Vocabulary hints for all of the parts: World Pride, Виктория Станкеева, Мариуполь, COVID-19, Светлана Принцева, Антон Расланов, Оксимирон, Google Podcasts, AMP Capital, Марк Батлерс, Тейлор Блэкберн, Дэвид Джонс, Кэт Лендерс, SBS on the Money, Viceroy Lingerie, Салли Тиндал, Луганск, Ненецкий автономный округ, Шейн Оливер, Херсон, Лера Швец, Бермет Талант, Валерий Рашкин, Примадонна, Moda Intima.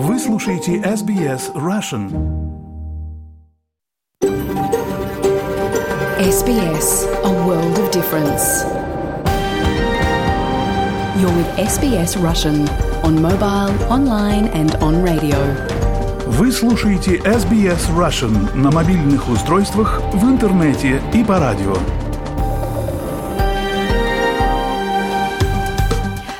Вы слушаете SBS Russian. SBS, a world of difference. You're with SBS Russian on mobile, online and on radio. Вы слушаете SBS Russian на мобильных устройствах, в интернете и по радио.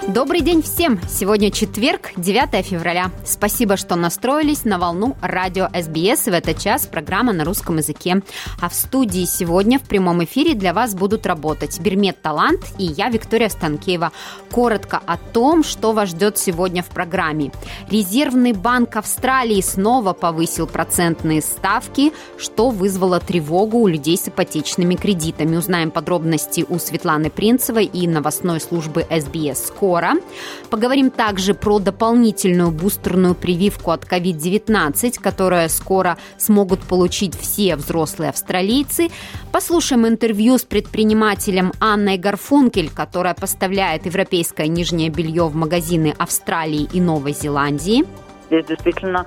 Добрый день всем! Сегодня четверг, 9 февраля. Спасибо, что настроились на волну радио SBS. В этот час программа на русском языке. А в студии сегодня в прямом эфире для вас будут работать Бермет Талант и я, Виктория Станкеева. Коротко о том, что вас ждет сегодня в программе. Резервный банк Австралии снова повысил процентные ставки, что вызвало тревогу у людей с ипотечными кредитами. Узнаем подробности у Светланы Принцевой и новостной службы SBS скоро. Поговорим также про дополнительную бустерную прививку от COVID-19, которую скоро смогут получить все взрослые австралийцы. Послушаем интервью с предпринимателем Анной Горфункель, которая поставляет европейское нижнее белье в магазины Австралии и Новой Зеландии. Здесь действительно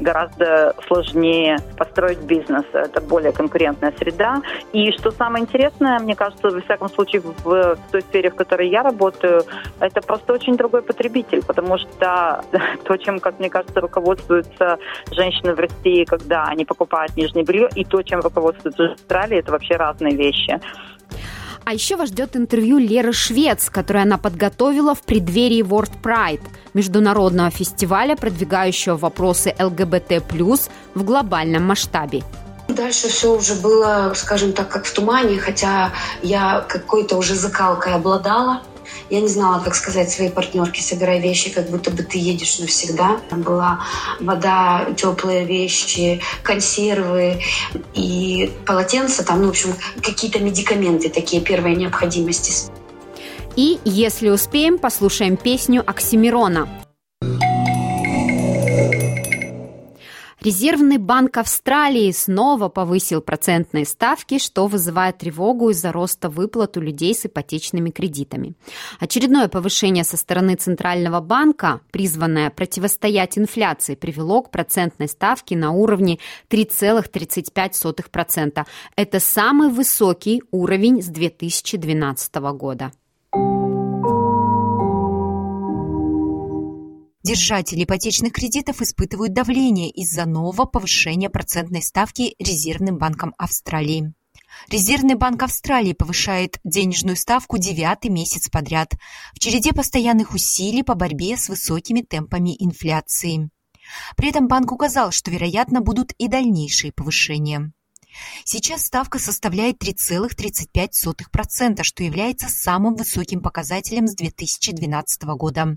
гораздо сложнее построить бизнес. Это более конкурентная среда. И что самое интересное, мне кажется, во всяком случае, в той сфере, в которой я работаю, это просто очень другой потребитель, потому что то, чем, как мне кажется, руководствуются женщины в России, когда они покупают нижнее белье, и то, чем руководствуются в Австралии, это вообще разные вещи. А еще вас ждет интервью Леры Швец, которое она подготовила в преддверии World Pride, международного фестиваля, продвигающего вопросы ЛГБТ+, в глобальном масштабе. Дальше все уже было, скажем так, как в тумане, хотя я какой-то уже закалкой обладала. Я не знала, как сказать своей партнерке: собирай вещи, как будто бы ты едешь навсегда. Там была вода, теплые вещи, консервы и полотенца, там, в общем, какие-то медикаменты, такие первые необходимости. И, если успеем, послушаем песню Оксимирона. Резервный банк Австралии снова повысил процентные ставки, что вызывает тревогу из-за роста выплат у людей с ипотечными кредитами. Очередное повышение со стороны Центрального банка, призванное противостоять инфляции, привело к процентной ставке на уровне 3,35%. Это самый высокий уровень с 2012 года. Держатели ипотечных кредитов испытывают давление из-за нового повышения процентной ставки Резервным банком Австралии. Резервный банк Австралии повышает денежную ставку 9-й месяц подряд в череде постоянных усилий по борьбе с высокими темпами инфляции. При этом банк указал, что, вероятно, будут и дальнейшие повышения. Сейчас ставка составляет 3,35%, что является самым высоким показателем с 2012 года.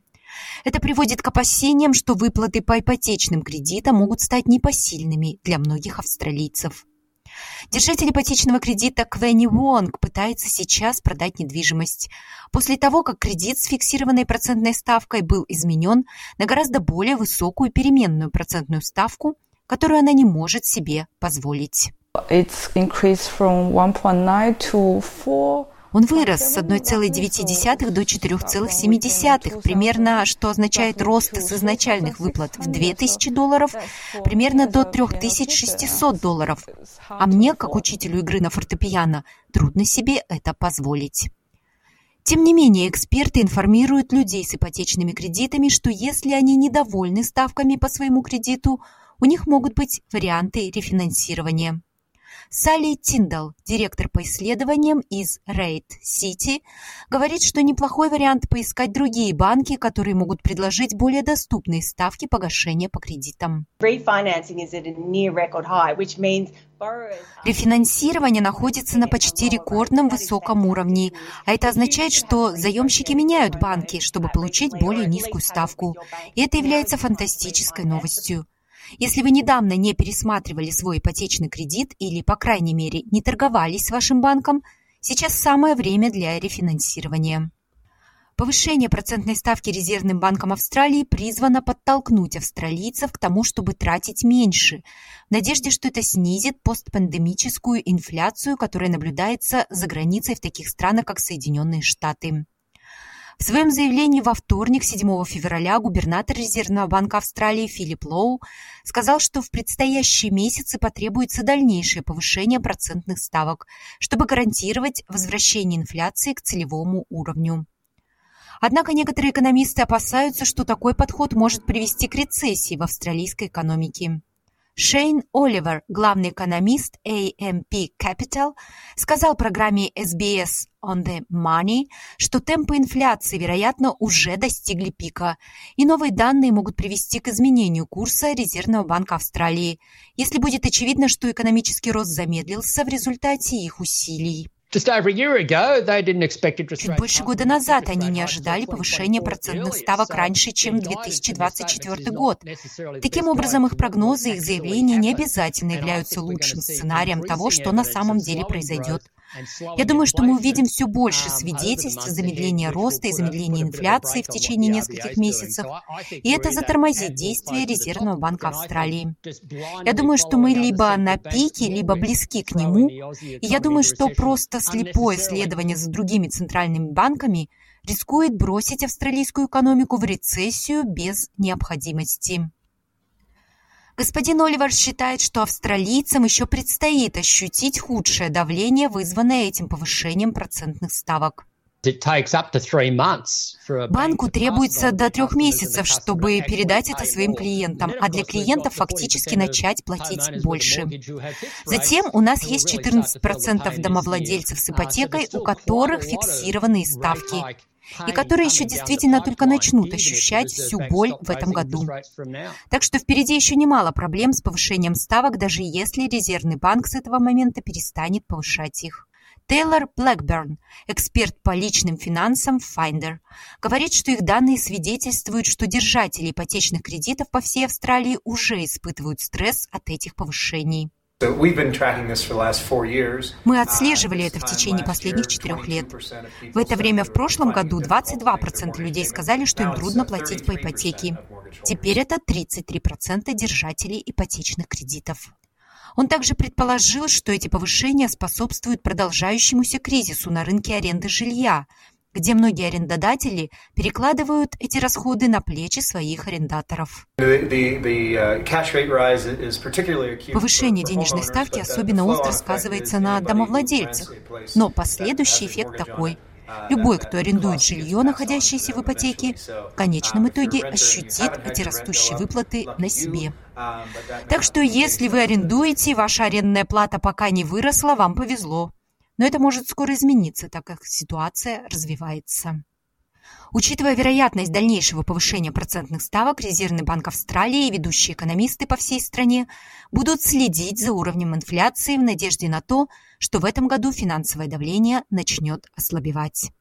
Это приводит к опасениям, что выплаты по ипотечным кредитам могут стать непосильными для многих австралийцев. Держатель ипотечного кредита Квенни Вонг пытается сейчас продать недвижимость после того, как кредит с фиксированной процентной ставкой был изменен на гораздо более высокую переменную процентную ставку, которую она не может себе позволить. Он вырос с 1,9 до 4,7, примерно, что означает рост с изначальных выплат в $2000 примерно до $3600. А мне, как учителю игры на фортепиано, трудно себе это позволить. Тем не менее, эксперты информируют людей с ипотечными кредитами, что если они недовольны ставками по своему кредиту, у них могут быть варианты рефинансирования. Салли Тиндал, директор по исследованиям из Рейд-Сити, говорит, что неплохой вариант поискать другие банки, которые могут предложить более доступные ставки погашения по кредитам. Рефинансирование находится на почти рекордном высоком уровне, а это означает, что заемщики меняют банки, чтобы получить более низкую ставку. И это является фантастической новостью. Если вы недавно не пересматривали свой ипотечный кредит или, по крайней мере, не торговались с вашим банком, сейчас самое время для рефинансирования. Повышение процентной ставки Резервным банком Австралии призвано подтолкнуть австралийцев к тому, чтобы тратить меньше, в надежде, что это снизит постпандемическую инфляцию, которая наблюдается за границей в таких странах, как Соединенные Штаты. В своем заявлении во вторник, 7 февраля, губернатор Резервного банка Австралии Филип Лоу сказал, что в предстоящие месяцы потребуется дальнейшее повышение процентных ставок, чтобы гарантировать возвращение инфляции к целевому уровню. Однако некоторые экономисты опасаются, что такой подход может привести к рецессии в австралийской экономике. Шейн Оливер, главный экономист AMP Capital, сказал программе SBS on the Money, что темпы инфляции, вероятно, уже достигли пика, и новые данные могут привести к изменению курса Резервного банка Австралии, если будет очевидно, что экономический рост замедлился в результате их усилий. Чуть больше года назад они не ожидали повышения процентных ставок раньше, чем 2024 год. Таким образом, их прогнозы и их заявления не обязательно являются лучшим сценарием того, что на самом деле произойдет. Я думаю, что мы увидим все больше свидетельств замедления роста и замедления инфляции в течение нескольких месяцев, и это затормозит действия Резервного банка Австралии. Я думаю, что мы либо на пике, либо близки к нему, и я думаю, что просто слепое следование за другими центральными банками рискует бросить австралийскую экономику в рецессию без необходимости. Господин Оливер считает, что австралийцам еще предстоит ощутить худшее давление, вызванное этим повышением процентных ставок. Банку требуется до 3 месяцев, чтобы передать это своим клиентам, а для клиентов фактически начать платить больше. Затем у нас есть 14% домовладельцев с ипотекой, у которых фиксированные ставки, и которые еще действительно только начнут ощущать всю боль в этом году. Так что впереди еще немало проблем с повышением ставок, даже если Резервный банк с этого момента перестанет повышать их. Тейлор Блэкберн, эксперт по личным финансам Finder, говорит, что их данные свидетельствуют, что держатели ипотечных кредитов по всей Австралии уже испытывают стресс от этих повышений. Мы отслеживали это в течение последних 4 лет. В это время в прошлом году 22% людей сказали, что им трудно платить по ипотеке. Теперь это 33% держателей ипотечных кредитов. Он также предположил, что эти повышения способствуют продолжающемуся кризису на рынке аренды жилья, где многие арендодатели перекладывают эти расходы на плечи своих арендаторов. Повышение денежной ставки особенно остро сказывается на домовладельцах, но последующий эффект такой. Любой, кто арендует жилье, находящееся в ипотеке, в конечном итоге ощутит эти растущие выплаты на себе. Так что если вы арендуете, ваша арендная плата пока не выросла, вам повезло. Но это может скоро измениться, так как ситуация развивается. Учитывая вероятность дальнейшего повышения процентных ставок, Резервный банк Австралии и ведущие экономисты по всей стране будут следить за уровнем инфляции в надежде на то, что в этом году финансовое давление начнет ослабевать.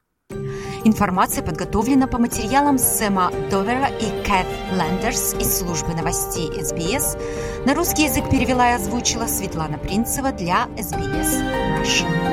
Информация подготовлена по материалам Сэма Довера и Кэт Лендерс из службы новостей SBS. На русский язык перевела и озвучила Светлана Принцева для SBS Russian.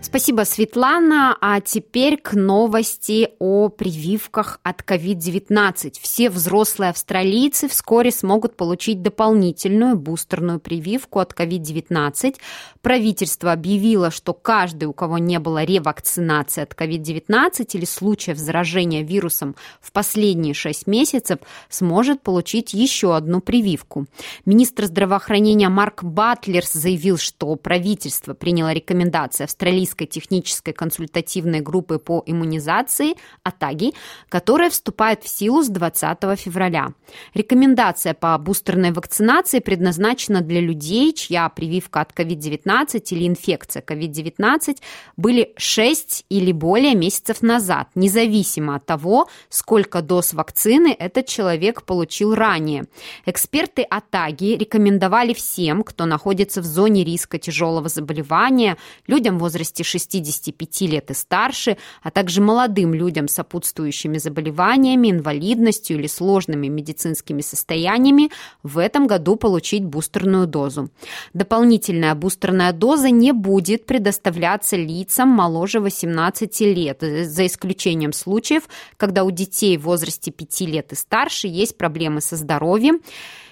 Спасибо, Светлана. А теперь к новости о прививках от COVID-19. Все взрослые австралийцы вскоре смогут получить дополнительную бустерную прививку от COVID-19. Правительство объявило, что каждый, у кого не было ревакцинации от COVID-19 или случаев заражения вирусом в последние 6 месяцев, сможет получить еще одну прививку. Министр здравоохранения Марк Батлерс заявил, что правительство приняло рекомендации австралийского технической консультативной группы по иммунизации АТАГИ, которая вступает в силу с 20 февраля. Рекомендация по бустерной вакцинации предназначена для людей, чья прививка от COVID-19 или инфекция COVID-19 были 6 или более месяцев назад, независимо от того, сколько доз вакцины этот человек получил ранее. Эксперты АТАГИ рекомендовали всем, кто находится в зоне риска тяжелого заболевания, людям в возрасте 65 лет и старше, а также молодым людям с сопутствующими заболеваниями, инвалидностью или сложными медицинскими состояниями в этом году получить бустерную дозу. Дополнительная бустерная доза не будет предоставляться лицам моложе 18 лет, за исключением случаев, когда у детей в возрасте 5 лет и старше есть проблемы со здоровьем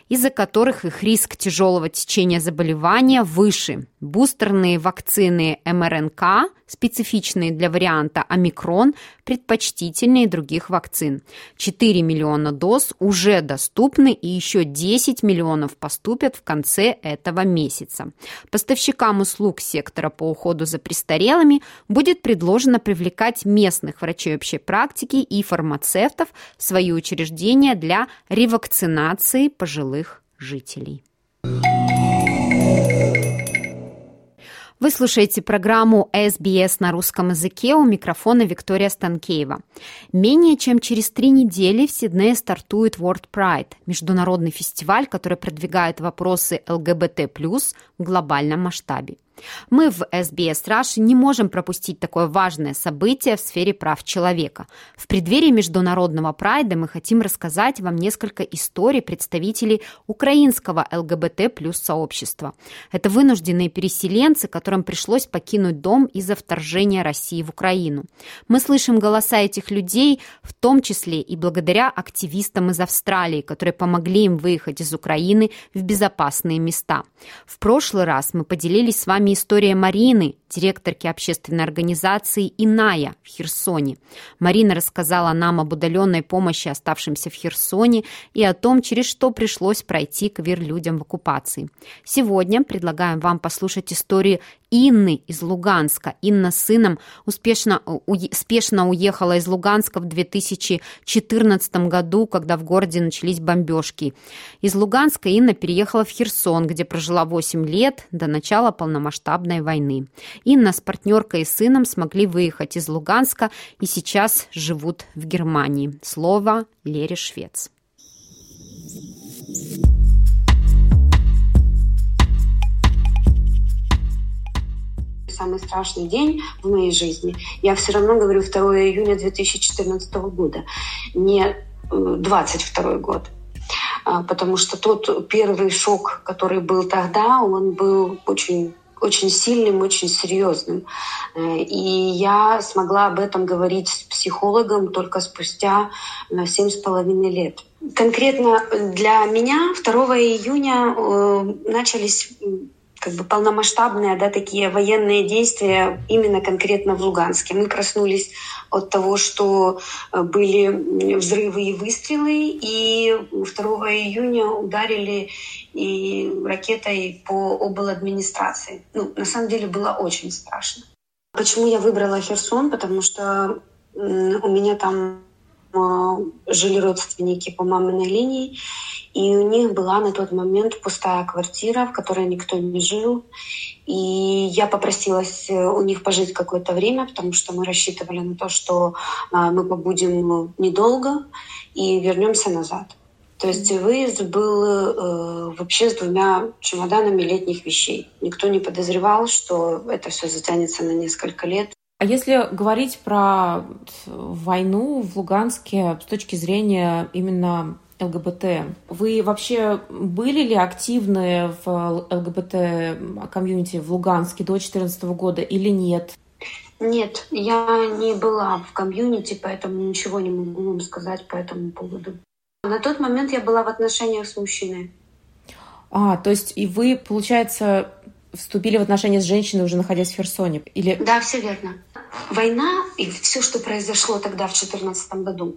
из-за которых их риск тяжелого течения заболевания выше. Бустерные вакцины МРНК, специфичные для варианта омикрон, предпочтительнее других вакцин. 4 миллиона доз уже доступны, и еще 10 миллионов поступят в конце этого месяца. Поставщикам услуг сектора по уходу за престарелыми будет предложено привлекать местных врачей общей практики и фармацевтов в свои учреждения для ревакцинации пожилых жителей. Вы слушаете программу SBS на русском языке, у микрофона Виктория Станкеева. Менее чем через 3 недели в Сиднее стартует World Pride, международный фестиваль, который продвигает вопросы ЛГБТ+ в глобальном масштабе. Мы в SBS Russian не можем пропустить такое важное событие в сфере прав человека. В преддверии международного прайда мы хотим рассказать вам несколько историй представителей украинского ЛГБТ+ сообщества. Это вынужденные переселенцы, которым пришлось покинуть дом из-за вторжения России в Украину. Мы слышим голоса этих людей, в том числе и благодаря активистам из Австралии, которые помогли им выехать из Украины в безопасные места. В прошлый раз мы поделились с вами история Марины, директорки общественной организации «Иная» в Херсоне. Марина рассказала нам об удаленной помощи оставшимся в Херсоне и о том, через что пришлось пройти квир-людям в оккупации. Сегодня предлагаем вам послушать историю Инны из Луганска. Инна с сыном спешно уехала из Луганска в 2014 году, когда в городе начались бомбежки. Из Луганска Инна переехала в Херсон, где прожила 8 лет до начала полномасштабной войны. Инна с партнеркой и сыном смогли выехать из Луганска и сейчас живут в Германии. Слово Лере Швец. Самый страшный день в моей жизни, я все равно говорю 2 июня 2014 года, не 22 год. Потому что тот первый шок, который был тогда, он был очень, очень сильным, очень серьезным. И я смогла об этом говорить с психологом только спустя 7,5 лет. Конкретно для меня 2 июня начались... полномасштабные, такие военные действия именно конкретно в Луганске. Мы проснулись от того, что были взрывы и выстрелы, и 2 июня ударили и ракетой по обладминистрации. На самом деле было очень страшно. Почему я выбрала Херсон? Потому что у меня там жили родственники по маминой линии, и у них была на тот момент пустая квартира, в которой никто не жил. И я попросилась у них пожить какое-то время, потому что мы рассчитывали на то, что мы побудем недолго и вернемся назад. То есть выезд был вообще с 2 чемоданами летних вещей. Никто не подозревал, что это все затянется на несколько лет. А если говорить про войну в Луганске с точки зрения именно ЛГБТ. Вы вообще были ли активны в ЛГБТ-комьюнити в Луганске до 2014 года или нет? Нет, я не была в комьюнити, поэтому ничего не могу вам сказать по этому поводу. На тот момент я была в отношениях с мужчиной. То есть и вы, получается, вступили в отношения с женщиной, уже находясь в Херсоне? Или... Да, все верно. Война и все, что произошло тогда в 2014 году,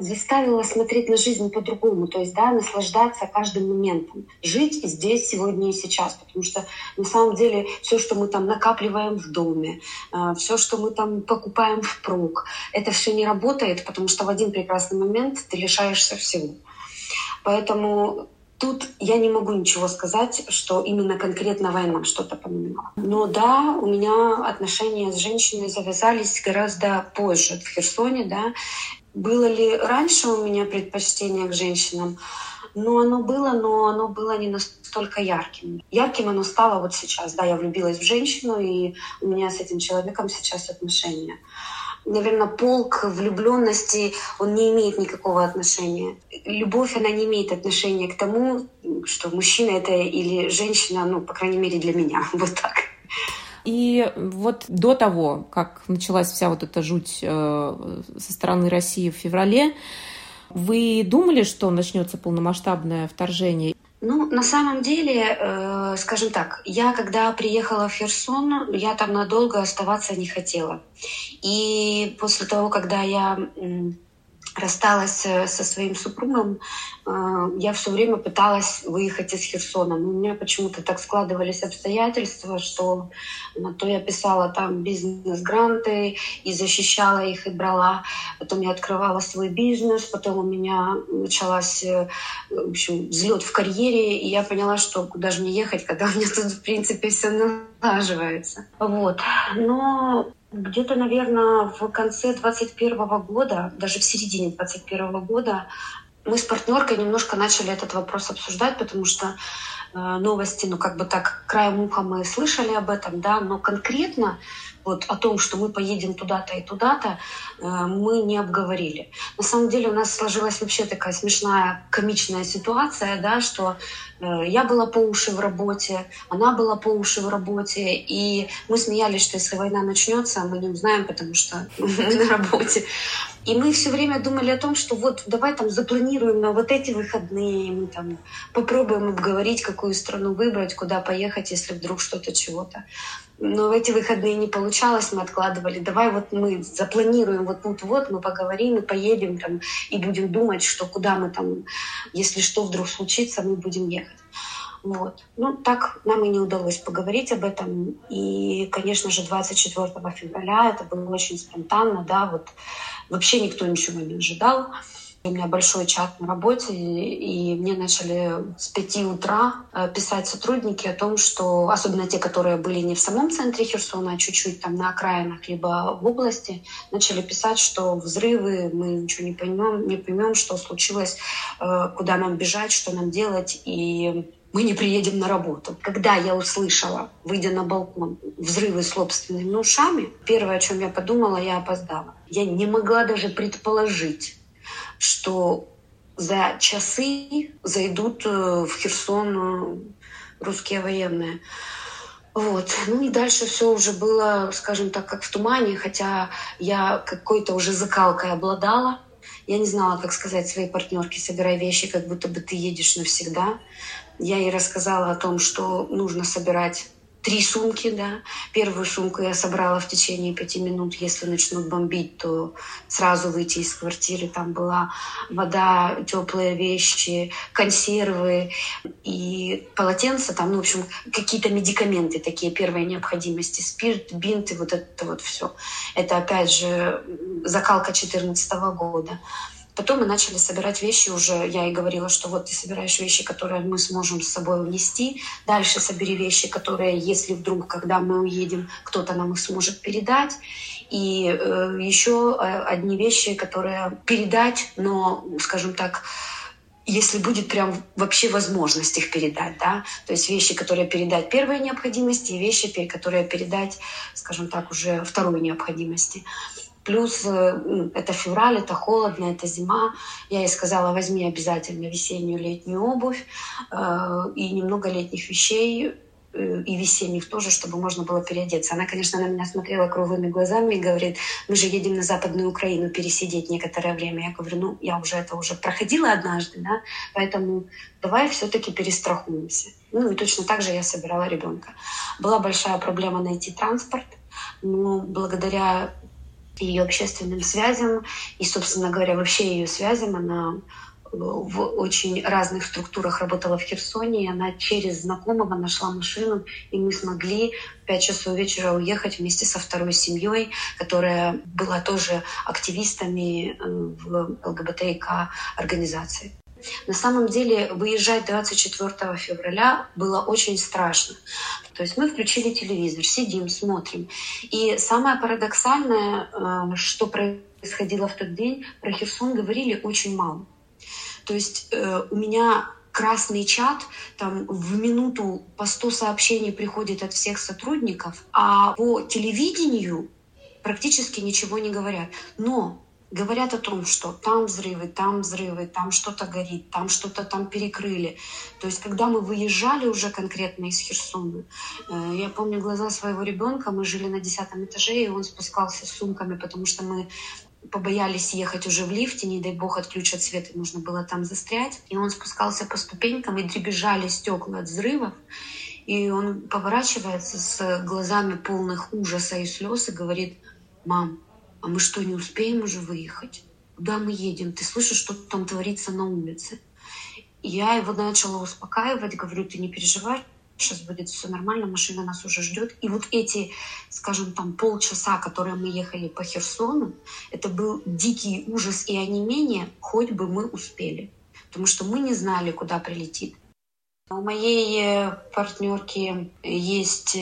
заставило смотреть на жизнь по-другому, то есть наслаждаться каждым моментом, жить здесь, сегодня и сейчас, потому что на самом деле все, что мы там накапливаем в доме, все, что мы там покупаем впрок, это все не работает, потому что в один прекрасный момент ты лишаешься всего. Поэтому... Тут я не могу ничего сказать, что именно конкретно война что-то поменяла. Но да, у меня отношения с женщиной завязались гораздо позже в Херсоне. Было ли раньше у меня предпочтение к женщинам? Но оно было не настолько ярким. Ярким оно стало вот сейчас. Я влюбилась в женщину, и у меня с этим человеком сейчас отношения. Наверное, пол к влюбленности, он не имеет никакого отношения. Любовь, она не имеет отношения к тому, что мужчина это или женщина, по крайней мере, для меня. Вот так. И вот до того, как началась вся вот эта жуть со стороны России в феврале, Вы думали, что начнется полномасштабное вторжение? Ну, на самом деле, скажем так, я когда приехала в Херсон, я там надолго оставаться не хотела. И после того, когда я рассталась со своим супругом, я все время пыталась выехать из Херсона. У меня почему-то так складывались обстоятельства, что на то я писала там бизнес-гранты и защищала их, и брала. Потом я открывала свой бизнес, потом у меня началась, в общем, взлет в карьере, и я поняла, что куда же мне ехать, когда у меня тут, в принципе, все налаживается. Вот. Но где-то, наверное, в конце 2021 года, даже в середине 2021 года, мы с партнеркой немножко начали этот вопрос обсуждать, потому что новости, ну, как бы так, краем уха мы слышали об этом, да, но конкретно вот о том, что мы поедем туда-то и туда-то, мы не обговорили. На самом деле у нас сложилась вообще такая смешная, комичная ситуация, да, что я была по уши в работе, она была по уши в работе, и мы смеялись, что если война начнется, мы не узнаем, потому что мы на работе. И мы все время думали о том, что вот давай там запланируем на вот эти выходные, мы там попробуем обговорить, какую страну выбрать, куда поехать, если вдруг что-то, чего-то. Но в эти выходные не получалось, мы откладывали. Давай вот мы запланируем вот тут, мы поговорим и поедем там, и будем думать, что куда мы там, если что вдруг случится, мы будем ехать. Вот. Ну, так нам и не удалось поговорить об этом. И, конечно же, 24 февраля это было очень спонтанно, да, вот вообще никто ничего не ожидал. У меня большой чат на работе, и мне начали с 5 утра писать сотрудники о том, что, особенно те, которые были не в самом центре Херсона, а чуть-чуть там на окраинах, либо в области, начали писать, что взрывы, мы ничего не поймем, что случилось, куда нам бежать, что нам делать, и мы не приедем на работу. Когда я услышала, выйдя на балкон, взрывы собственными ушами, первое, о чем я подумала, я опоздала. Я не могла даже предположить, что за часы зайдут в Херсон русские военные. Вот. Ну и дальше все уже было, скажем так, как в тумане, хотя я какой-то уже закалкой обладала. Я не знала, как сказать своей партнерке: собирай вещи, как будто бы ты едешь навсегда. Я ей рассказала о том, что нужно собирать 3 сумки, да. Первую сумку я собрала в течение 5 минут. Если начнут бомбить, то сразу выйти из квартиры. Там была вода, теплые вещи, консервы и полотенца. Там, ну, в общем, какие-то медикаменты такие первой необходимости. Спирт, бинты, вот это вот все. Это, опять же, закалка 2014 года. Потом мы начали собирать вещи уже. Я ей говорила, что вот ты собираешь вещи, которые мы сможем с собой унести. Дальше собери вещи, которые, если вдруг, когда мы уедем, кто-то нам их сможет передать. И еще одни вещи, которые передать, но, скажем так, если будет прям вообще возможность их передать, да, то есть вещи, которые передать первой необходимости, и вещи, которые передать, скажем так, уже второй необходимости. Плюс это февраль, это холодно, это зима. Я ей сказала: возьми обязательно весеннюю, летнюю обувь и немного летних вещей, и весенних тоже, чтобы можно было переодеться. Она, конечно, на меня смотрела круглыми глазами и говорит: мы же едем на Западную Украину пересидеть некоторое время. Я говорю: ну, я уже это уже проходила однажды, да, поэтому давай все-таки перестрахуемся. Ну и точно так же я собирала ребенка. Была большая проблема найти транспорт, но благодаря ее общественным связям и, собственно говоря, вообще ее связям, она в очень разных структурах работала в Херсоне, и она через знакомого нашла машину, и мы смогли в 5 часов вечера уехать вместе со второй семьей, которая была тоже активистами в ЛГБТИК организации. На самом деле выезжать 24 февраля было очень страшно. То есть мы включили телевизор, сидим, смотрим. И самое парадоксальное, что происходило в тот день, про Херсон говорили очень мало. То есть у меня красный чат, там в минуту по 100 сообщений приходит от всех сотрудников, а по телевидению практически ничего не говорят. Но говорят о том, что там взрывы, там что-то горит, там что-то там перекрыли. То есть, когда мы выезжали уже конкретно из Херсона, я помню глаза своего ребенка, мы жили на 10 этаже, и он спускался с сумками, потому что мы побоялись ехать уже в лифте, не дай бог отключат свет, и нужно было там застрять. И он спускался по ступенькам, и дребезжали стекла от взрывов. И он поворачивается с глазами полных ужаса и слез и говорит: «Мам, а мы что, не успеем уже выехать? Куда мы едем? Ты слышишь, что там творится на улице?» И я его начала успокаивать, говорю: «Ты не переживай, сейчас будет все нормально, машина нас уже ждет». И вот эти, скажем, там полчаса, которые мы ехали по Херсону, это был дикий ужас и онемение, хоть бы мы успели, потому что мы не знали, куда прилетит. У моей партнерки есть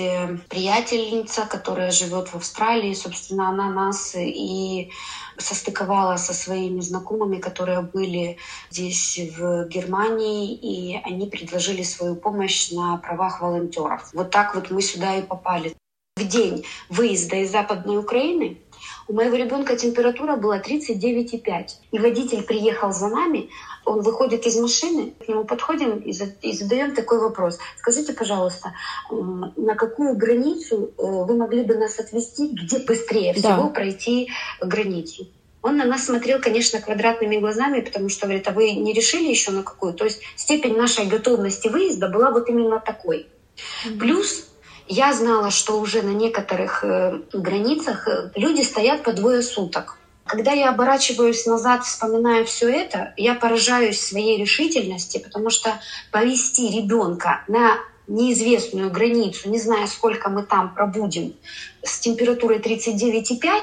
приятельница, которая живет в Австралии. Собственно, она нас и состыковала со своими знакомыми, которые были здесь, в Германии, и они предложили свою помощь на правах волонтеров. Вот так вот мы сюда и попали. В день выезда из Западной Украины у моего ребенка температура была 39,5. И водитель приехал за нами, он выходит из машины, к нему подходим и задаем такой вопрос: «Скажите, пожалуйста, на какую границу вы могли бы нас отвезти, где быстрее всего пройти границу?» Он на нас смотрел, конечно, квадратными глазами, потому что говорит: «А вы не решили еще на какую?» То есть степень нашей готовности выезда была вот именно такой. Плюс я знала, что уже на некоторых границах люди стоят по 2 суток. Когда я оборачиваюсь назад, вспоминаю все это, я поражаюсь своей решительности, потому что повести ребенка на неизвестную границу, не зная, сколько мы там пробудем, с температурой 39,5,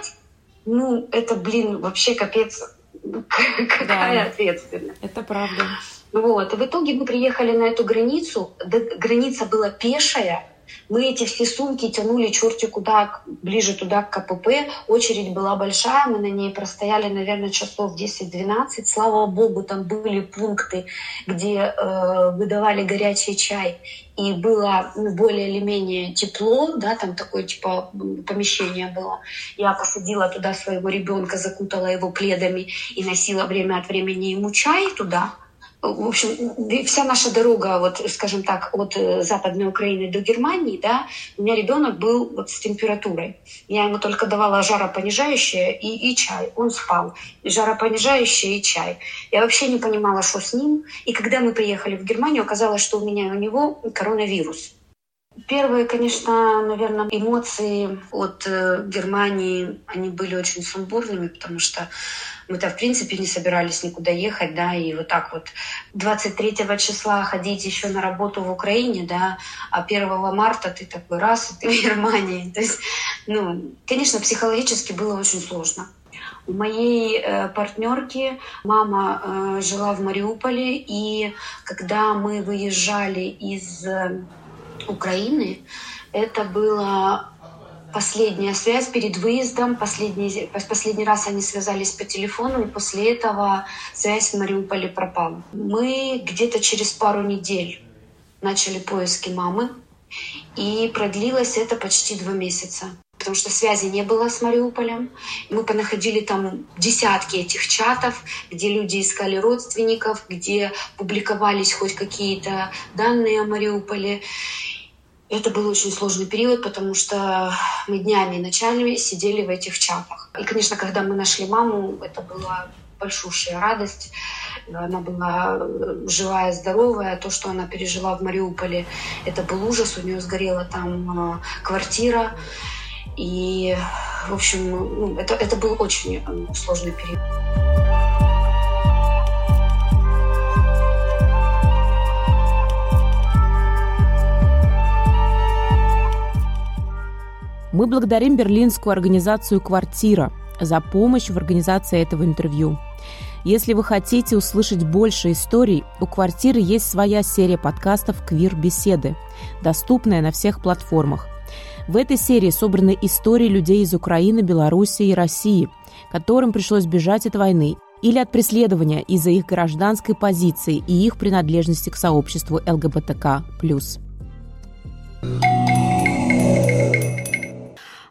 ну, это, блин, вообще капец, какая ответственность. Это правда. Вот. И в итоге мы приехали на эту границу, граница была пешая. Мы эти все сумки тянули черти куда, ближе туда к КПП. Очередь была большая, мы на ней простояли, наверное, часов 10-12. Слава богу, там были пункты, где выдавали горячий чай. И было более или менее тепло, да, там такое типа помещение было. Я посадила туда своего ребенка, закутала его пледами и носила время от времени ему чай туда. В общем, вся наша дорога, вот, скажем так, от Западной Украины до Германии, да, у меня ребенок был вот с температурой. Я ему только давала жаропонижающее и чай. Он спал. И жаропонижающее, и чай. Я вообще не понимала, что с ним. И когда мы приехали в Германию, оказалось, что у меня и у него коронавирус. Первые, конечно, наверное, эмоции от Германии, они были очень сумбурными, потому что мы-то, в принципе, не собирались никуда ехать, да, и вот так вот 23 числа ходить еще на работу в Украине, да, а 1 марта ты такой раз, и ты в Германии. То есть, ну, конечно, психологически было очень сложно. У моей партнерки мама жила в Мариуполе, и когда мы выезжали из Украины, это была последняя связь перед выездом. Последний раз они связались по телефону, и после этого связь в Мариуполе пропала. Мы где-то через пару недель начали поиски мамы, и продлилось это почти 2 месяца. Потому что связи не было с Мариуполем. Мы понаходили там десятки этих чатов, где люди искали родственников, где публиковались хоть какие-то данные о Мариуполе. Это был очень сложный период, потому что мы днями и ночами сидели в этих чатах. И, конечно, когда мы нашли маму, это была большущая радость. Она была живая, здоровая. То, что она пережила в Мариуполе, это был ужас. У нее сгорела там квартира. И, в общем, ну, это был очень сложный период. Мы благодарим берлинскую организацию «Квартира» за помощь в организации этого интервью. Если вы хотите услышать больше историй, у «Квартиры» есть своя серия подкастов «Квир-беседы», доступная на всех платформах. В этой серии собраны истории людей из Украины, Белоруссии и России, которым пришлось бежать от войны или от преследования из-за их гражданской позиции и их принадлежности к сообществу ЛГБТК+.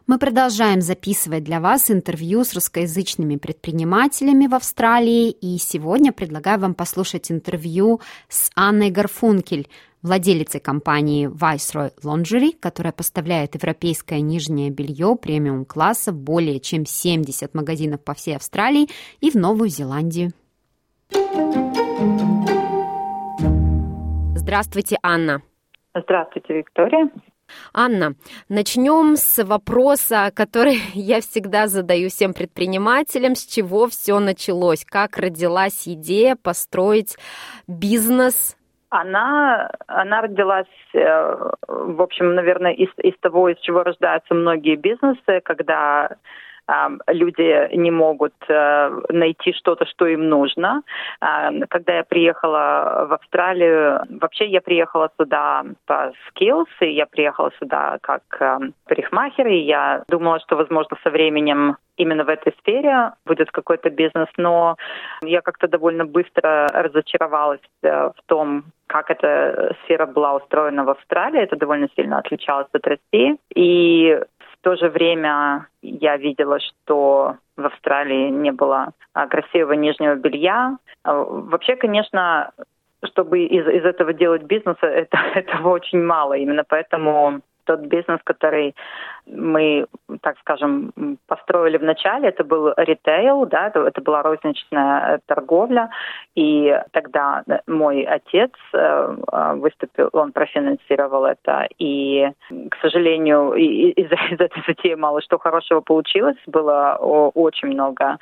Мы продолжаем записывать для вас интервью с русскоязычными предпринимателями в Австралии, и сегодня предлагаю вам послушать интервью с Анной Горфункель, владелицей компании Viceroy Lingerie, которая поставляет европейское нижнее белье премиум-класса в более чем 70 магазинов по всей Австралии и в Новую Зеландию. Здравствуйте, Анна. Здравствуйте, Виктория. Анна, начнем с вопроса, который я всегда задаю всем предпринимателям. С чего все началось? Как родилась идея построить бизнес? Она родилась, в общем, наверное, из того, из чего рождаются многие бизнесы, когда люди не могут найти что-то, что им нужно. Когда я приехала в Австралию, вообще я приехала сюда по skills, и я приехала сюда как парикмахер, и я думала, что, возможно, со временем именно в этой сфере будет какой-то бизнес, но я как-то довольно быстро разочаровалась в том, как эта сфера была устроена в Австралии. Это довольно сильно отличалось от России. И в то же время я видела, что в Австралии не было красивого нижнего белья. Вообще, конечно, чтобы из этого делать бизнес, этого очень мало. Именно поэтому тот бизнес, который мы, так скажем, построили в начале, это был ритейл, да, это была розничная торговля. И тогда мой отец выступил, он профинансировал это. И, к сожалению, из этой затеи мало что хорошего получилось. Было очень много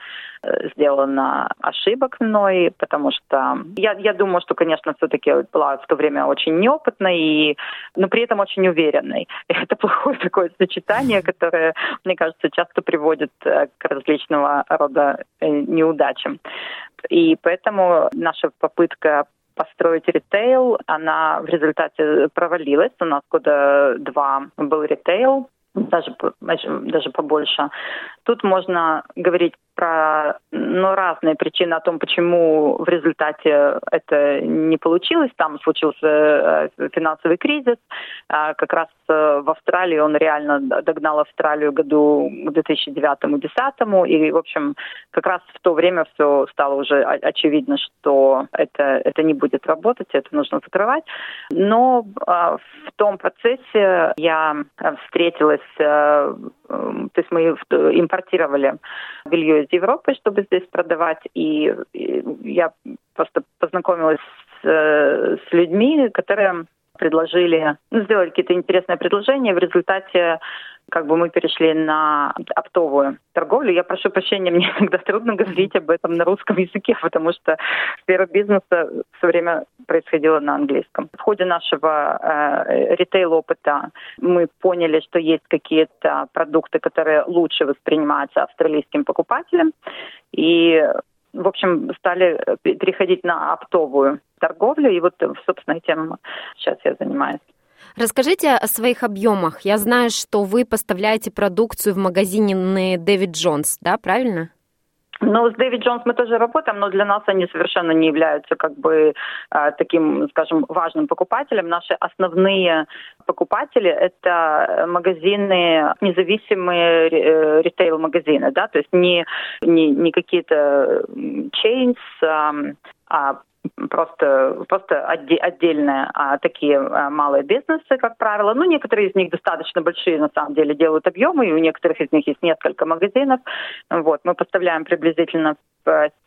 сделано ошибок мной, потому что я думаю, что, конечно, все-таки была в то время очень неопытной, но при этом очень уверенной. Это плохое такое сочетание, которое, мне кажется, часто приводит к различного рода неудачам. И поэтому наша попытка построить ритейл, она в результате провалилась. У нас года 2 был ритейл, даже побольше. Тут можно говорить про разные причины о том, почему в результате это не получилось. Там случился финансовый кризис. Как раз в Австралии он реально догнал Австралию году к 2009-2010. И, в общем, как раз в то время все стало уже очевидно, что это не будет работать, это нужно закрывать. Но в том процессе я встретилась, то есть мы импортировали белье из Европы, чтобы здесь продавать, и я просто познакомилась с людьми, которые предложили, сделали какие-то интересные предложения, в результате мы перешли на оптовую торговлю. Я прошу прощения, мне иногда трудно говорить об этом на русском языке, потому что сфера бизнеса все время происходила на английском. В ходе нашего ритейл-опыта мы поняли, что есть какие-то продукты, которые лучше воспринимаются австралийским покупателем. И, в общем, стали переходить на оптовую торговлю. И вот, собственно, этим сейчас я занимаюсь. Расскажите о своих объемах. Я знаю, что вы поставляете продукцию в магазине «Дэвид Джонс», да, правильно? Ну, с Дэвид Джонс мы тоже работаем, но для нас они совершенно не являются таким, скажем, важным покупателем. Наши основные покупатели – это магазины, независимые ритейл-магазины, да, то есть не какие-то chains, просто отдельные такие малые бизнесы, как правило. Ну, некоторые из них достаточно большие, на самом деле, делают объемы, и у некоторых из них есть несколько магазинов. Вот, мы поставляем приблизительно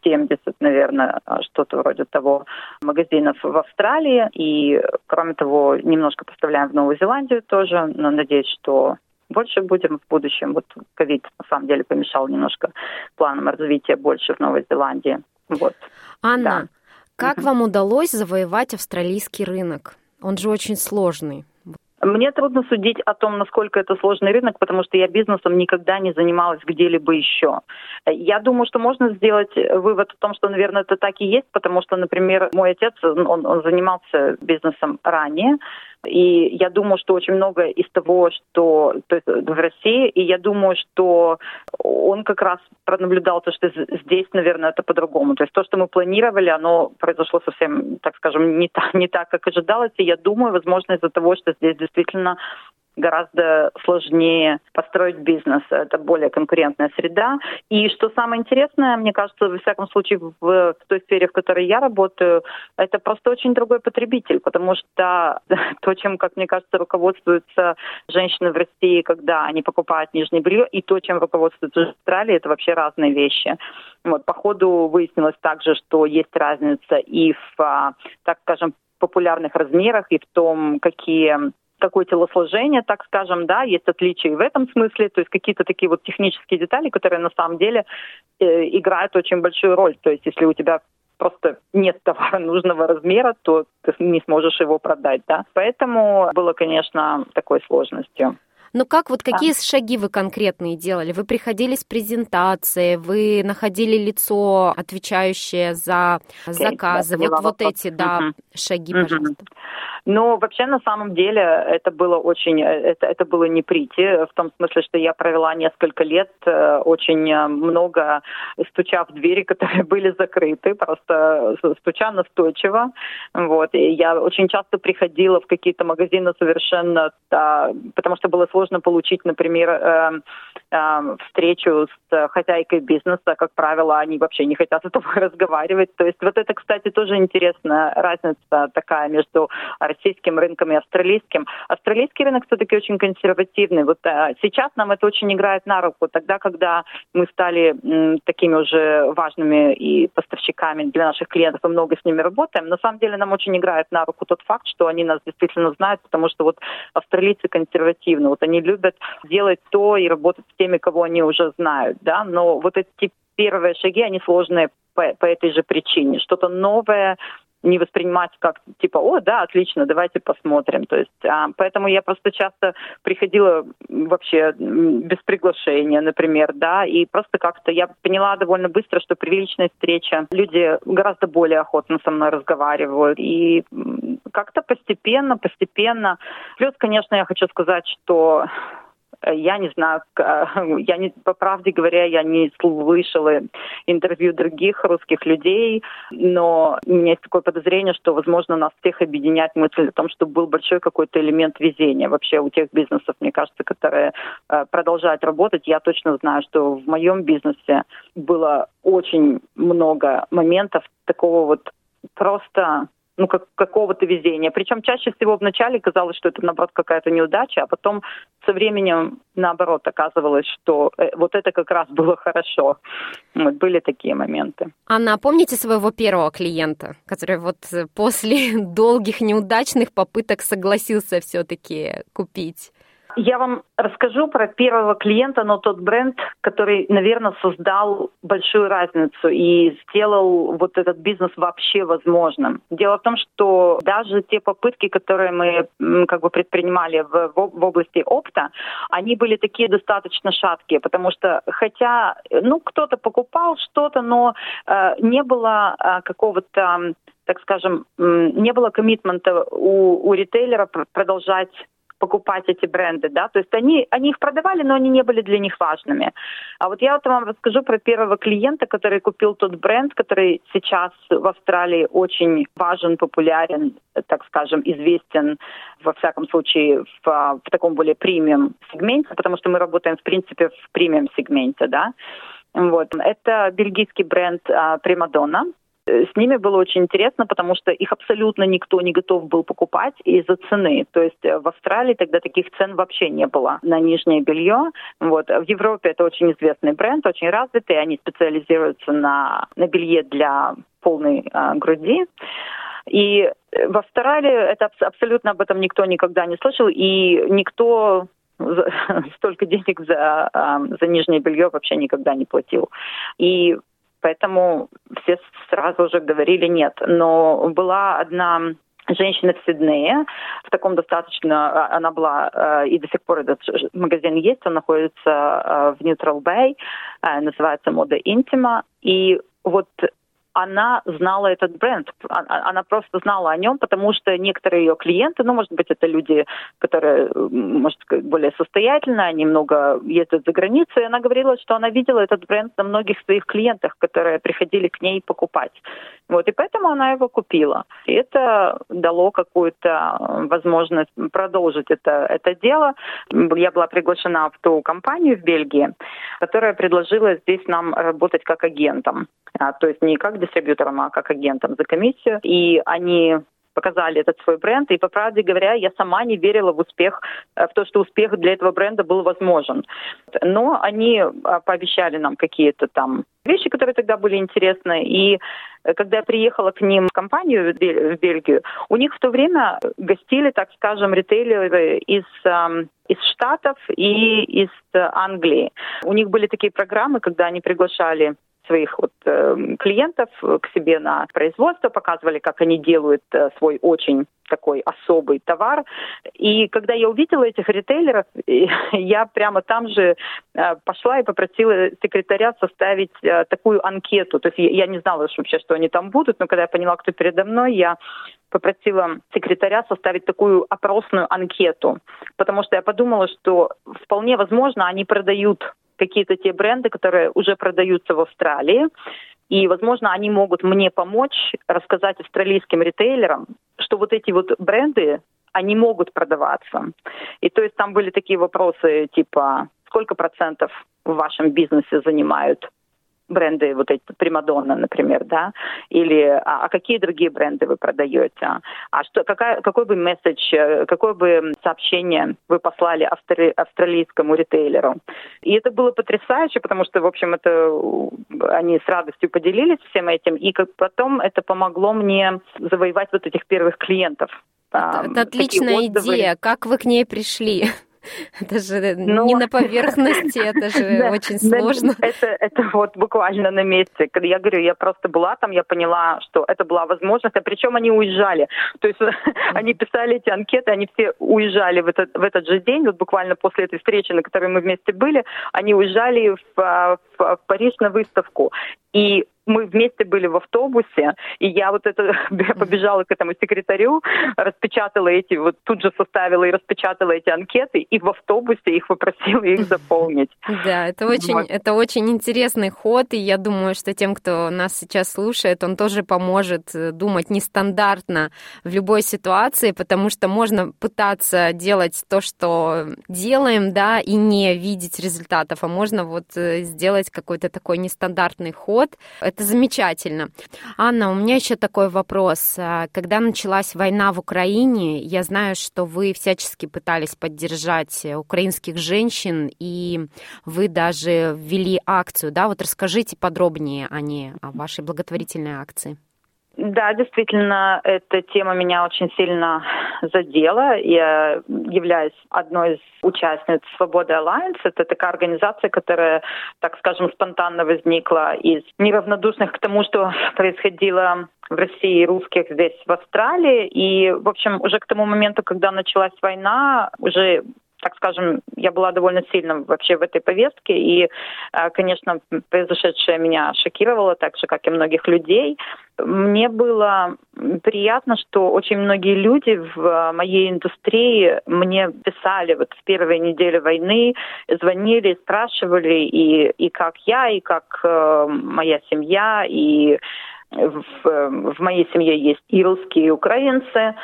70, наверное, что-то вроде того, магазинов в Австралии. И, кроме того, немножко поставляем в Новую Зеландию тоже. Но надеюсь, что больше будем в будущем. Вот ковид, на самом деле, помешал немножко планам развития больше в Новой Зеландии. Вот. Анна, да. Как вам удалось завоевать австралийский рынок? Он же очень сложный. Мне трудно судить о том, насколько это сложный рынок, потому что я бизнесом никогда не занималась где-либо еще. Я думаю, что можно сделать вывод о том, что, наверное, это так и есть, потому что, например, мой отец, он занимался бизнесом ранее, и я думаю, что очень много из того, что в России, и я думаю, что он как раз пронаблюдал то, что здесь, наверное, это по-другому. То есть то, что мы планировали, оно произошло совсем, так скажем, не так, как ожидалось. И я думаю, возможно, из-за того, что здесь действительно гораздо сложнее построить бизнес. Это более конкурентная среда. И что самое интересное, мне кажется, во всяком случае, в той сфере, в которой я работаю, это просто очень другой потребитель, потому что то, чем, как мне кажется, руководствуются женщины в России, когда они покупают нижнее белье, и то, чем руководствуются в Австралии, это вообще разные вещи. Вот, по ходу выяснилось также, что есть разница и в, так скажем, популярных размерах, и в том, какое телосложение, так скажем, да, есть отличия и в этом смысле, то есть какие-то такие вот технические детали, которые на самом деле играют очень большую роль. То есть если у тебя просто нет товара нужного размера, то ты не сможешь его продать, да. Поэтому было, конечно, такой сложностью. Ну как, вот какие шаги вы конкретные делали? Вы приходили с презентацией, вы находили лицо, отвечающее за заказы, вот эти, да, шаги, пожалуйста. Ну, вообще, на самом деле, это было очень, это было не прийти, в том смысле, что я провела несколько лет, очень много стуча в двери, которые были закрыты, просто стуча настойчиво, вот, и я очень часто приходила в какие-то магазины совершенно, да, потому что было сложно получить, например, встречу с хозяйкой бизнеса, как правило, они вообще не хотят с тобой разговаривать. То есть вот это, кстати, тоже интересная разница такая между российским рынком и австралийским. Австралийский рынок все-таки очень консервативный. Вот сейчас нам это очень играет на руку. Тогда, когда мы стали такими уже важными и поставщиками для наших клиентов, и много с ними работаем, на самом деле нам очень играет на руку тот факт, что они нас действительно знают, потому что вот австралийцы консервативны. Вот они любят делать то и работать с теми, кого они уже знают, да, но вот эти первые шаги, они сложные по этой же причине. Что-то новое не воспринимать как типа, о, да, отлично, давайте посмотрим. То есть, поэтому я просто часто приходила вообще без приглашения, например, да, и просто как-то я поняла довольно быстро, что при личной встрече люди гораздо более охотно со мной разговаривают. И как-то постепенно. Плюс, конечно, я хочу сказать, что я не знаю, по правде говоря, я не слышала интервью других русских людей, но у меня есть такое подозрение, что, возможно, нас всех объединяет мысль о том, что был большой какой-то элемент везения вообще у тех бизнесов, мне кажется, которые продолжают работать. Я точно знаю, что в моем бизнесе было очень много моментов такого вот просто... ну, какого-то везения. Причем чаще всего вначале казалось, что это, наоборот, какая-то неудача, а потом со временем, наоборот, оказывалось, что вот это как раз было хорошо. Вот были такие моменты. Анна, помните своего первого клиента, который вот после долгих неудачных попыток согласился все-таки купить? Я вам расскажу про первого клиента, но тот бренд, который, наверное, создал большую разницу и сделал вот этот бизнес вообще возможным. Дело в том, что даже те попытки, которые мы как бы предпринимали в области опта, они были такие достаточно шаткие, потому что хотя, ну, кто-то покупал что-то, но не было какого-то, так скажем, не было коммитмента у ритейлера продолжать покупать эти бренды, да, то есть они их продавали, но они не были для них важными. А вот я вот вам расскажу про первого клиента, который купил тот бренд, который сейчас в Австралии очень важен, популярен, так скажем, известен, во всяком случае, в таком более премиум сегменте, потому что мы работаем, в принципе, в премиум сегменте, да. Вот. Это бельгийский бренд «Примадонна». С ними было очень интересно, потому что их абсолютно никто не готов был покупать из-за цены. То есть в Австралии тогда таких цен вообще не было на нижнее белье. Вот. В Европе это очень известный бренд, очень развитый. Они специализируются на белье для полной груди. И в Австралии это абсолютно об этом никто никогда не слышал. И никто... столько денег за нижнее белье вообще никогда не платил. И... поэтому все сразу же говорили «нет». Но была одна женщина в Сиднее, в таком достаточно, она была, и до сих пор этот магазин есть, он находится в Neutral Bay, называется Moda Intima. И вот она знала этот бренд, она просто знала о нем, потому что некоторые ее клиенты, ну, может быть, это люди, которые, может, более состоятельные, они много ездят за границу, и она говорила, что она видела этот бренд на многих своих клиентах, которые приходили к ней покупать. Вот, и поэтому она его купила. И это дало какую-то возможность продолжить это дело. Я была приглашена в ту компанию в Бельгии, которая предложила здесь нам работать как агентом. То есть не как дистрибьютором, а как агентом за комиссию. И они показали этот свой бренд. И, по правде говоря, я сама не верила в успех, в то, что успех для этого бренда был возможен. Но они пообещали нам какие-то там вещи, которые тогда были интересны. И когда я приехала к ним в компанию в Бельгию, у них в то время гостили, так скажем, ритейлеры из Штатов и из Англии. У них были такие программы, когда они приглашали своих клиентов к себе на производство, показывали, как они делают свой очень такой особый товар. И когда я увидела этих ритейлеров, я прямо там же пошла и попросила секретаря составить такую анкету. То есть я не знала вообще, что они там будут, но когда я поняла, кто передо мной, я попросила секретаря составить такую опросную анкету, потому что я подумала, что вполне возможно, они продают какие-то те бренды, которые уже продаются в Австралии. И, возможно, они могут мне помочь рассказать австралийским ритейлерам, что эти бренды, они могут продаваться. И то есть там были такие вопросы, типа, сколько процентов в вашем бизнесе занимают бренды, эти Примадонна, например, да? Или а какие другие бренды вы продаете? А что, какой бы месседж, какое бы сообщение вы послали австралийскому ритейлеру? И это было потрясающе, потому что, в общем, они с радостью поделились всем этим, и потом это помогло мне завоевать этих первых клиентов. Это отличная идея. Как вы к ней пришли? Это же не на поверхности, это же очень сложно. Это буквально на месте. Я говорю, я просто была там, я поняла, что это была возможность. А причем они уезжали. То есть они писали эти анкеты, они все уезжали в этот же день, буквально после этой встречи, на которой мы вместе были, они уезжали в Париж на выставку. И мы вместе были в автобусе, и я побежала к этому секретарю, распечатала эти, тут же составила и распечатала эти анкеты, и в автобусе их попросила их заполнить. Да, это очень интересный ход, и я думаю, что тем, кто нас сейчас слушает, он тоже поможет думать нестандартно в любой ситуации, потому что можно пытаться делать то, что делаем, да, и не видеть результатов, а можно сделать какой-то такой нестандартный ход. Это замечательно. Анна, у меня еще такой вопрос. Когда началась война в Украине, я знаю, что вы всячески пытались поддержать украинских женщин, и вы даже ввели акцию, да? Расскажите подробнее о вашей благотворительной акции. Да, действительно, эта тема меня очень сильно задела. Я являюсь одной из участниц «Свободы Alliance». Это такая организация, которая, так скажем, спонтанно возникла из неравнодушных к тому, что происходило в России и русских здесь, в Австралии. И, в общем, уже к тому моменту, когда началась война, уже, так скажем, я была довольно сильно вообще в этой повестке, и, конечно, произошедшее меня шокировало, так же, как и многих людей. Мне было приятно, что очень многие люди в моей индустрии мне писали в первые недели войны, звонили, спрашивали, и как я, и как моя семья, и в моей семье есть и русские, и украинцы.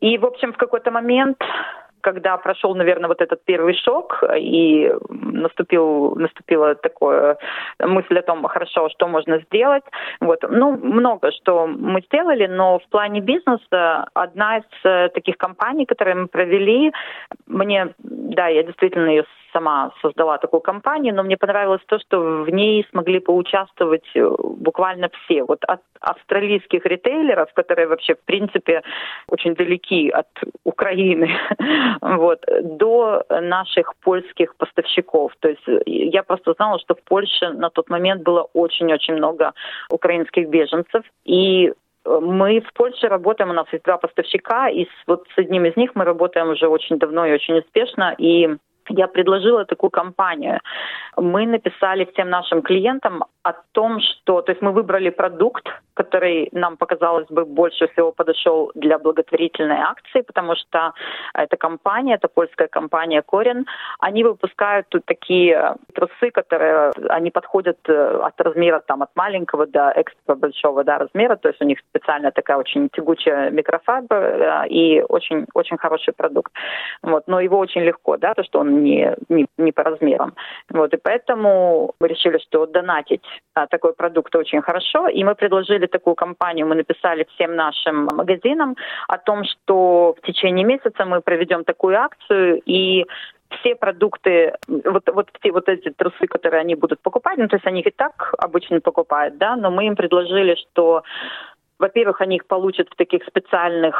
И, в общем, в какой-то момент, когда прошел, наверное, этот первый шок, и наступила такая мысль о том, хорошо, что можно сделать. Много что мы сделали, но в плане бизнеса одна из таких компаний, которые мы провели, я действительно ее сама создала такую компанию, но мне понравилось то, что в ней смогли поучаствовать буквально все. От австралийских ритейлеров, которые вообще, в принципе, очень далеки от Украины, до наших польских поставщиков. То есть я просто знала, что в Польше на тот момент было очень-очень много украинских беженцев, и мы в Польше работаем, у нас есть два поставщика, и с одним из них мы работаем уже очень давно и очень успешно, и я предложила такую кампанию. Мы написали всем нашим клиентам о том, что... То есть мы выбрали продукт, который нам, показалось бы, больше всего подошел для благотворительной акции, потому что эта компания, это польская компания Корен, они выпускают тут такие трусы, которые они подходят от размера там от маленького до экстра большого размера, то есть у них специально такая очень тягучая микрофибра и очень хороший продукт. Вот, но его очень легко, да, то что он не по размерам. Вот, и поэтому мы решили, что донатить такой продукт очень хорошо, и мы предложили такую кампанию, мы написали всем нашим магазинам о том, что в течение месяца мы проведем такую акцию, и все продукты, вот эти трусы, которые они будут покупать, ну то есть они их и так обычно покупают, да, но мы им предложили, что, во-первых, они их получат в таких специальных,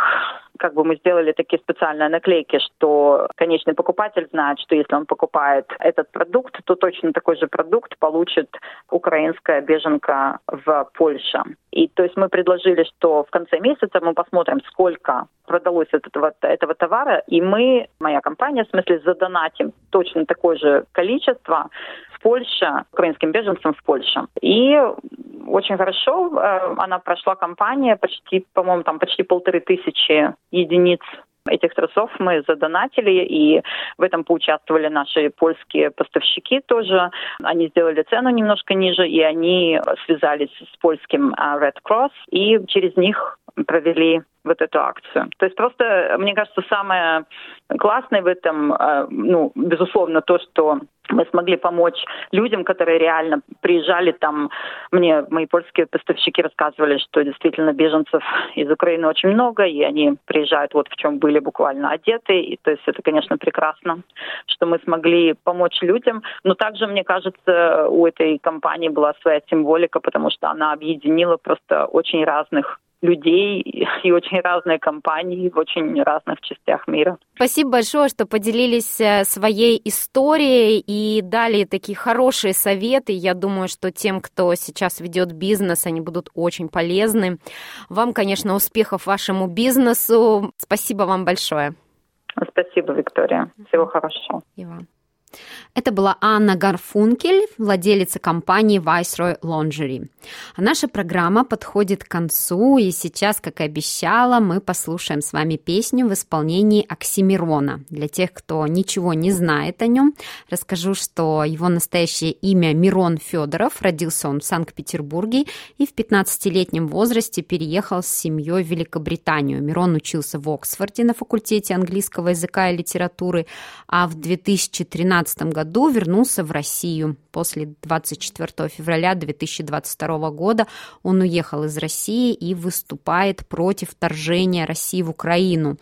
как бы мы сделали такие специальные наклейки, что конечный покупатель знает, что если он покупает этот продукт, то точно такой же продукт получит украинская беженка в Польше. И то есть мы предложили, что в конце месяца мы посмотрим, сколько продалось этого товара, и мы, моя компания, в смысле, задонатим точно такое же количество в Польше, украинским беженцам в Польше. И очень хорошо она прошла кампания, почти 1500 единиц этих трусов мы задонатили, и в этом поучаствовали наши польские поставщики тоже. Они сделали цену немножко ниже, и они связались с польским Red Cross, и через них провели вот эту акцию. То есть просто, мне кажется, самое классное в этом, ну, безусловно, то, что мы смогли помочь людям, которые реально приезжали там. Мне мои польские поставщики рассказывали, что действительно беженцев из Украины очень много, и они приезжают вот в чем были буквально одеты. И, то есть это, конечно, прекрасно, что мы смогли помочь людям. Но также, мне кажется, у этой компании была своя символика, потому что она объединила просто очень разных людей и очень разные компании в очень разных частях мира. Спасибо большое, что поделились своей историей и дали такие хорошие советы. Я думаю, что тем, кто сейчас ведет бизнес, они будут очень полезны. Вам, конечно, успехов вашему бизнесу. Спасибо вам большое. Спасибо, Виктория. Всего хорошего. И вам. Это была Анна Горфункель, владелица компании Viceroy Lingerie. А наша программа подходит к концу, и сейчас, как и обещала, мы послушаем с вами песню в исполнении Оксимирона. Для тех, кто ничего не знает о нем, расскажу, что его настоящее имя Мирон Федоров, родился он в Санкт-Петербурге и в 15-летнем возрасте переехал с семьей в Великобританию. Мирон учился в Оксфорде на факультете английского языка и литературы, а в 2013 году вернулся в Россию. После 24 февраля 2022 года он уехал из России и выступает против вторжения России в Украину.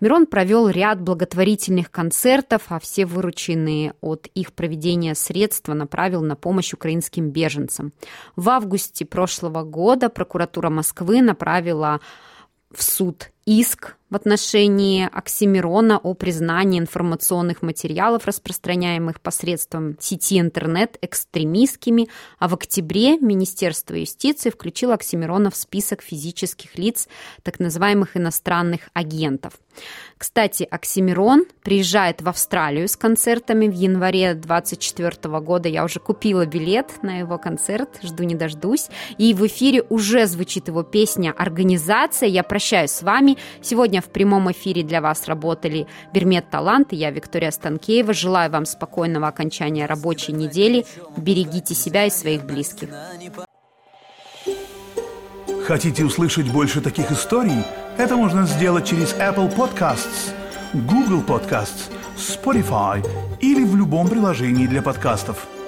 Мирон провел ряд благотворительных концертов, а все вырученные от их проведения средства направил на помощь украинским беженцам. В августе прошлого года прокуратура Москвы направила в суд иск в отношении Оксимирона о признании информационных материалов, распространяемых посредством сети интернет, экстремистскими, а в октябре Министерство юстиции включило Оксимирона в список физических лиц, так называемых иностранных агентов. Кстати, Оксимирон приезжает в Австралию с концертами в январе 2024 года. Я уже купила билет на его концерт, жду не дождусь. И в эфире уже звучит его песня «Организация». Я прощаюсь с вами. Сегодня в прямом эфире для вас работали Бермет Талант и я, Виктория Станкеева. Желаю вам спокойного окончания рабочей недели. Берегите себя и своих близких. Хотите услышать больше таких историй? Это можно сделать через Apple Podcasts, Google Podcasts, Spotify или в любом приложении для подкастов.